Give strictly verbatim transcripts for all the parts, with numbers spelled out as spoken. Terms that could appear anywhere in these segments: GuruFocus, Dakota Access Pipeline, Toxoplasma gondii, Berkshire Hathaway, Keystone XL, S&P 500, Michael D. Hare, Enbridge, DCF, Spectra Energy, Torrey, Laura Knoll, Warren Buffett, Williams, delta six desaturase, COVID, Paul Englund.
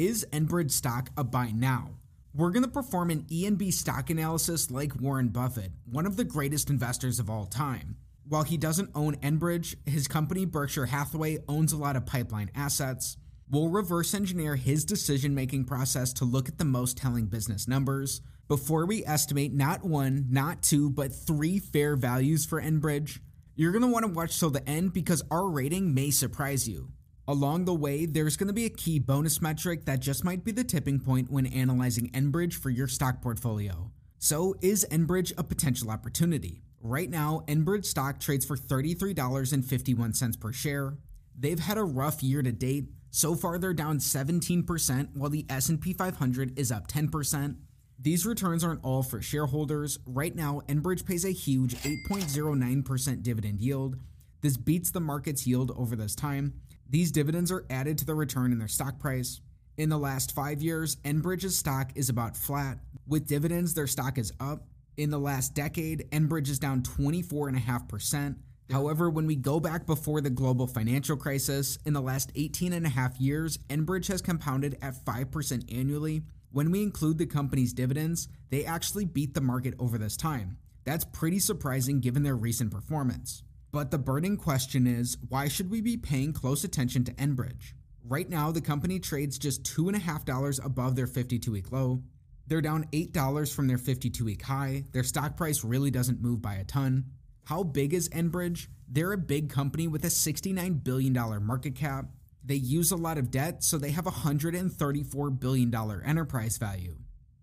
Is Enbridge stock a buy now? We're going to perform an E and B stock analysis like Warren Buffett, one of the greatest investors of all time. While he doesn't own Enbridge, his company Berkshire Hathaway owns a lot of pipeline assets. We'll reverse engineer his decision-making process to look at the most telling business numbers before we estimate not one, not two, but three fair values for Enbridge. You're going to want to watch till the end because our rating may surprise you. Along the way, there's going to be a key bonus metric that just might be the tipping point when analyzing Enbridge for your stock portfolio. So, is Enbridge a potential opportunity? Right now, Enbridge stock trades for thirty-three dollars and fifty-one cents per share. They've had a rough year to date. So far, they're down seventeen percent, while the S and P five hundred is up ten percent. These returns aren't all for shareholders. Right now, Enbridge pays a huge eight point zero nine percent dividend yield. This beats the market's yield over this time. These dividends are added to the return in their stock price. In the last five years, Enbridge's stock is about flat. With dividends, their stock is up. In the last decade, Enbridge is down twenty-four point five percent. However, when we go back before the global financial crisis, in the last eighteen and a half years, Enbridge has compounded at five percent annually. When we include the company's dividends, they actually beat the market over this time. That's pretty surprising given their recent performance. But the burning question is, why should we be paying close attention to Enbridge? Right now, the company trades just two point five dollars above their fifty-two week low. They're down eight dollars from their fifty-two week high. Their stock price really doesn't move by a ton. How big is Enbridge? They're a big company with a sixty-nine billion dollars market cap. They use a lot of debt, so they have a one hundred thirty-four billion dollars enterprise value.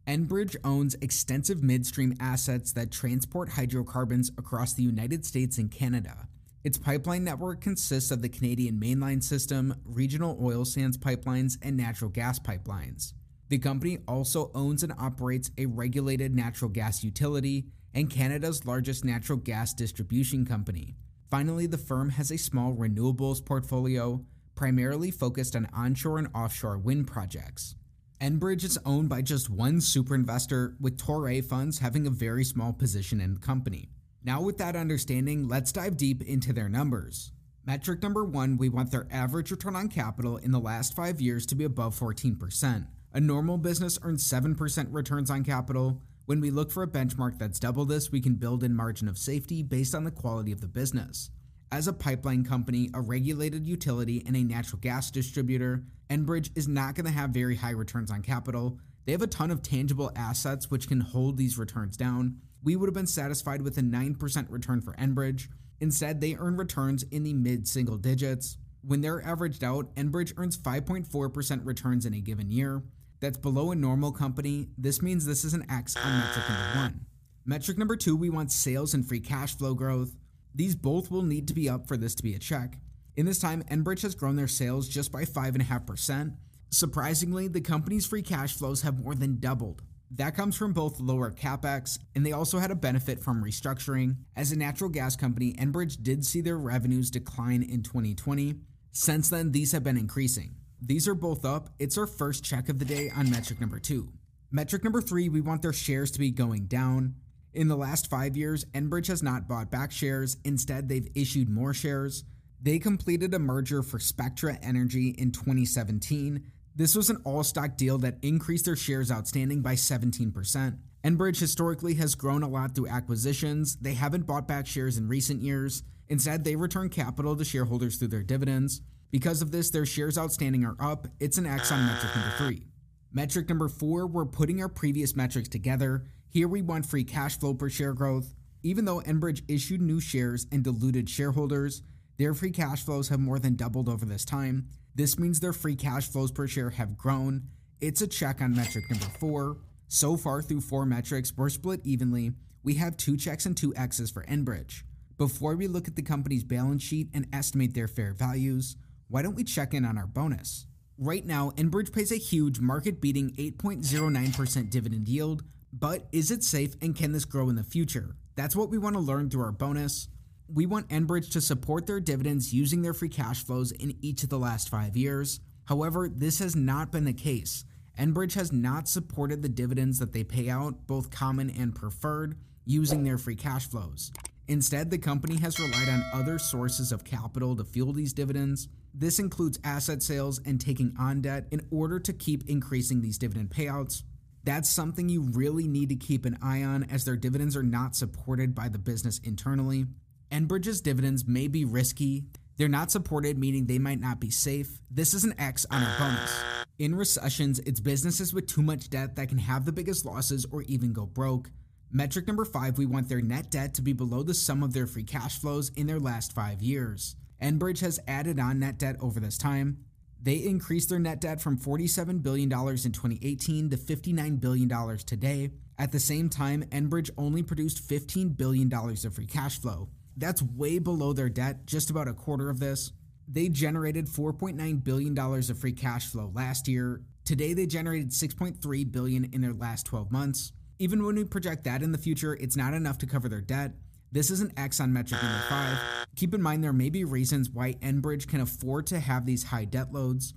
Enbridge owns extensive midstream assets that transport hydrocarbons across the United States and Canada. Its pipeline network consists of the Canadian mainline system, regional oil sands pipelines, and natural gas pipelines. The company also owns and operates a regulated natural gas utility and Canada's largest natural gas distribution company. Finally, the firm has a small renewables portfolio, primarily focused on onshore and offshore wind projects. Enbridge is owned by just one super investor, with Torrey funds having a very small position in the company. Now with that understanding, let's dive deep into their numbers. Metric number one, we want their average return on capital in the last five years to be above fourteen percent. A normal business earns seven percent returns on capital. When we look for a benchmark that's double this, we can build in margin of safety based on the quality of the business. As a pipeline company, a regulated utility, and a natural gas distributor, Enbridge is not going to have very high returns on capital. They have a ton of tangible assets which can hold these returns down. We would have been satisfied with a nine percent return for Enbridge. Instead, they earn returns in the mid-single digits. When they're averaged out, Enbridge earns five point four percent returns in a given year. That's below a normal company. This means this is an X on metric number one. Metric number two, we want sales and free cash flow growth. These both will need to be up for this to be a check. In this time, Enbridge has grown their sales just by five point five percent. Surprisingly, the company's free cash flows have more than doubled. That comes from both lower capex, and they also had a benefit from restructuring. As a natural gas company, Enbridge did see their revenues decline in twenty twenty. Since then, these have been increasing. These are both up. It's our first check of the day on metric number two. Metric number three, we want their shares to be going down. In the last five years, Enbridge has not bought back shares. Instead, they've issued more shares. They completed a merger for Spectra Energy in twenty seventeen. This was an all-stock deal that increased their shares outstanding by seventeen percent. Enbridge historically has grown a lot through acquisitions. They haven't bought back shares in recent years. Instead, they return capital to shareholders through their dividends. Because of this, their shares outstanding are up. It's an X on metric number three. Metric number four, we're putting our previous metrics together. Here we want free cash flow per share growth. Even though Enbridge issued new shares and diluted shareholders, their free cash flows have more than doubled over this time. This means their free cash flows per share have grown. It's a check on metric number four. So far through four metrics, we're split evenly. We have two checks and two X's for Enbridge. Before we look at the company's balance sheet and estimate their fair values, why don't we check in on our bonus? Right now, Enbridge pays a huge market-beating eight point zero nine percent dividend yield, but is it safe and can this grow in the future? That's what we want to learn through our bonus. We want Enbridge to support their dividends using their free cash flows in each of the last five years. However, this has not been the case. Enbridge has not supported the dividends that they pay out, both common and preferred, using their free cash flows. Instead, the company has relied on other sources of capital to fuel these dividends. This includes asset sales and taking on debt in order to keep increasing these dividend payouts. That's something you really need to keep an eye on, as their dividends are not supported by the business internally. Enbridge's dividends may be risky. They're not supported, meaning they might not be safe. This is an X on a bonus. In recessions, it's businesses with too much debt that can have the biggest losses or even go broke. Metric number five, we want their net debt to be below the sum of their free cash flows in their last five years. Enbridge has added on net debt over this time. They increased their net debt from forty-seven billion dollars in twenty eighteen to fifty-nine billion dollars today. At the same time, Enbridge only produced fifteen billion dollars of free cash flow. That's way below their debt, just about a quarter of this. They generated four point nine billion dollars of free cash flow last year. Today, they generated six point three billion dollars in their last twelve months. Even when we project that in the future, it's not enough to cover their debt. This is an X on metric number five. Keep in mind there may be reasons why Enbridge can afford to have these high debt loads.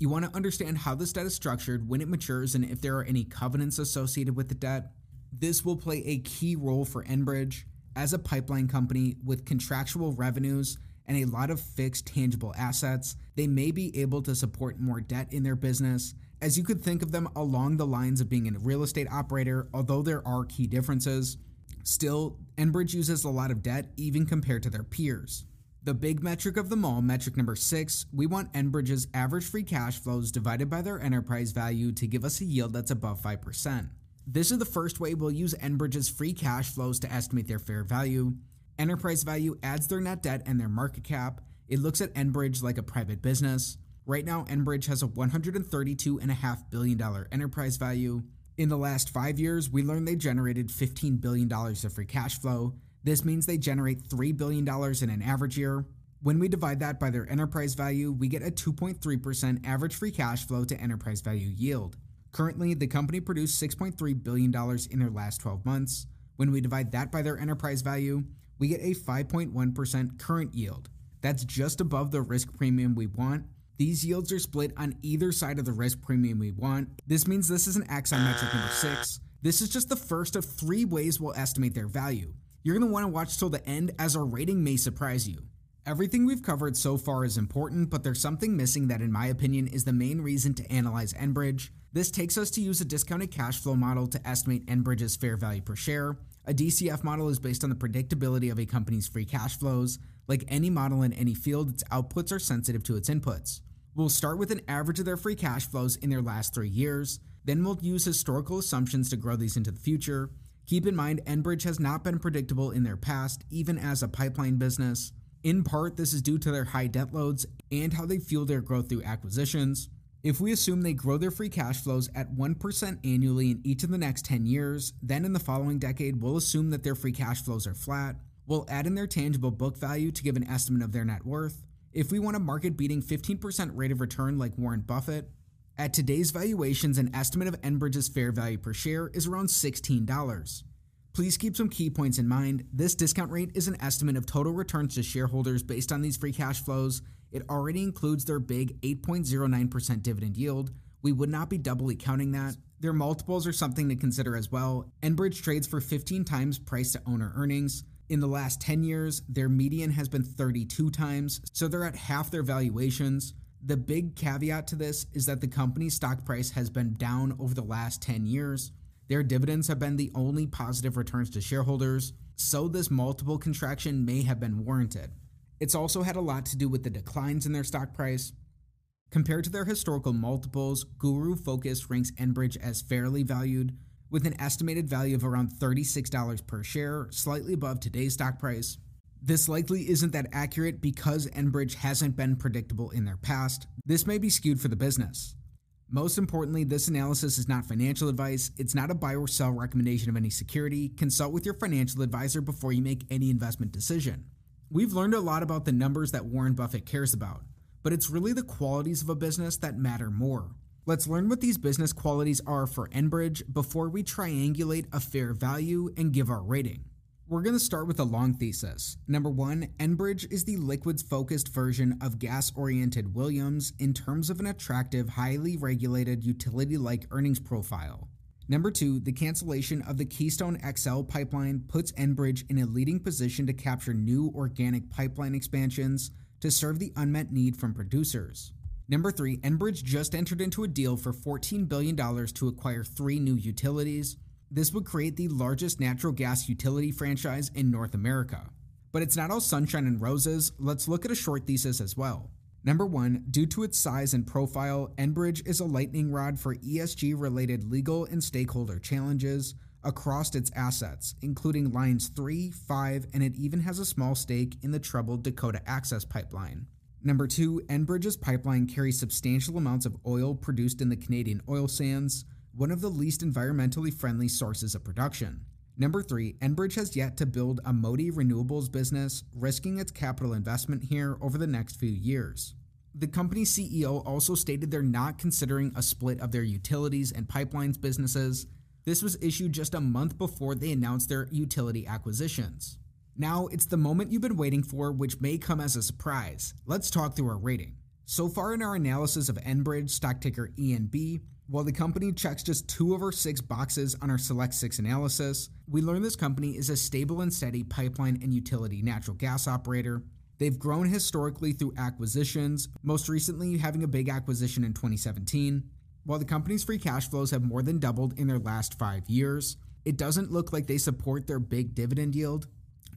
You want to understand how this debt is structured, when it matures, and if there are any covenants associated with the debt. This will play a key role for Enbridge. As a pipeline company with contractual revenues and a lot of fixed tangible assets, they may be able to support more debt in their business, as you could think of them along the lines of being a real estate operator, although there are key differences. Still, Enbridge uses a lot of debt even compared to their peers. The big metric of them all, metric number six, we want Enbridge's average free cash flows divided by their enterprise value to give us a yield that's above five percent. This is the first way we'll use Enbridge's free cash flows to estimate their fair value. Enterprise value adds their net debt and their market cap. It looks at Enbridge like a private business. Right now, Enbridge has a one hundred thirty-two point five billion dollars enterprise value. In the last five years, we learned they generated fifteen billion dollars of free cash flow. This means they generate three billion dollars in an average year. When we divide that by their enterprise value, we get a two point three percent average free cash flow to enterprise value yield. Currently, the company produced six point three billion dollars in their last twelve months. When we divide that by their enterprise value, we get a five point one percent current yield. That's just above the risk premium we want. These yields are split on either side of the risk premium we want. This means this is an X on metric number six. This is just the first of three ways we'll estimate their value. You're going to want to watch till the end, as our rating may surprise you. Everything we've covered so far is important, but there's something missing that, in my opinion, is the main reason to analyze Enbridge. This takes us to use a discounted cash flow model to estimate Enbridge's fair value per share. A D C F model is based on the predictability of a company's free cash flows. Like any model in any field, its outputs are sensitive to its inputs. We'll start with an average of their free cash flows in their last three years. Then we'll use historical assumptions to grow these into the future. Keep in mind, Enbridge has not been predictable in their past, even as a pipeline business. In part, this is due to their high debt loads and how they fuel their growth through acquisitions. If we assume they grow their free cash flows at one percent annually in each of the next ten years, then in the following decade, we'll assume that their free cash flows are flat. We'll add in their tangible book value to give an estimate of their net worth. If we want a market-beating fifteen percent rate of return like Warren Buffett, at today's valuations, an estimate of Enbridge's fair value per share is around sixteen dollars. Please keep some key points in mind. This discount rate is an estimate of total returns to shareholders based on these free cash flows. It already includes their big eight point zero nine percent dividend yield. We would not be doubly counting that. Their multiples are something to consider as well. Enbridge trades for fifteen times price to owner earnings. In the last ten years, their median has been thirty-two times, so they're at half their valuations. The big caveat to this is that the company's stock price has been down over the last ten years. Their dividends have been the only positive returns to shareholders, so this multiple contraction may have been warranted. It's also had a lot to do with the declines in their stock price. Compared to their historical multiples, GuruFocus ranks Enbridge as fairly valued, with an estimated value of around thirty-six dollars per share, slightly above today's stock price. This likely isn't that accurate because Enbridge hasn't been predictable in their past. This may be skewed for the business. Most importantly, this analysis is not financial advice. It's not a buy or sell recommendation of any security. Consult with your financial advisor before you make any investment decision. We've learned a lot about the numbers that Warren Buffett cares about, but it's really the qualities of a business that matter more. Let's learn what these business qualities are for Enbridge before we triangulate a fair value and give our rating. We're going to start with a long thesis. Number one, Enbridge is the liquids-focused version of gas-oriented Williams in terms of an attractive, highly regulated, utility-like earnings profile. Number two, the cancellation of the Keystone X L pipeline puts Enbridge in a leading position to capture new organic pipeline expansions to serve the unmet need from producers. Number three, Enbridge just entered into a deal for fourteen billion dollars to acquire three new utilities. This would create the largest natural gas utility franchise in North America. But it's not all sunshine and roses. Let's look at a short thesis as well. Number one, due to its size and profile, Enbridge is a lightning rod for E S G-related legal and stakeholder challenges across its assets, including Lines three, five, and it even has a small stake in the troubled Dakota Access Pipeline. Number two, Enbridge's pipeline carries substantial amounts of oil produced in the Canadian oil sands, one of the least environmentally friendly sources of production. Number three, Enbridge has yet to build a Modi renewables business, risking its capital investment here over the next few years. The company's C E O also stated they're not considering a split of their utilities and pipelines businesses. This was issued just a month before they announced their utility acquisitions. Now, it's the moment you've been waiting for, which may come as a surprise. Let's talk through our rating. So far in our analysis of Enbridge, stock ticker E N B, while the company checks just two of our six boxes on our Select six analysis, we learn this company is a stable and steady pipeline and utility natural gas operator. They've grown historically through acquisitions, most recently having a big acquisition in twenty seventeen. While the company's free cash flows have more than doubled in their last five years, it doesn't look like they support their big dividend yield,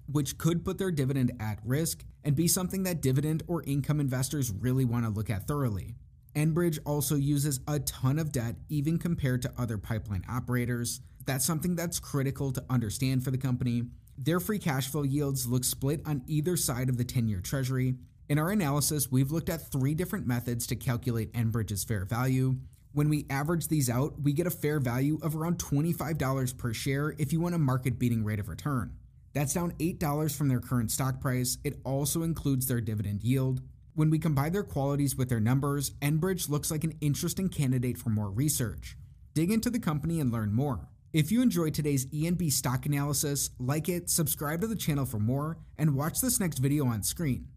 which could put their dividend at risk and be something that dividend or income investors really want to look at thoroughly. Enbridge also uses a ton of debt, even compared to other pipeline operators. That's something that's critical to understand for the company. Their free cash flow yields look split on either side of the ten-year treasury. In our analysis, we've looked at three different methods to calculate Enbridge's fair value. When we average these out, we get a fair value of around twenty-five dollars per share if you want a market-beating rate of return. That's down eight dollars from their current stock price. It also includes their dividend yield. When we combine their qualities with their numbers, Enbridge looks like an interesting candidate for more research. Dig into the company and learn more. If you enjoyed today's E N B stock analysis, like it, subscribe to the channel for more, and watch this next video on screen.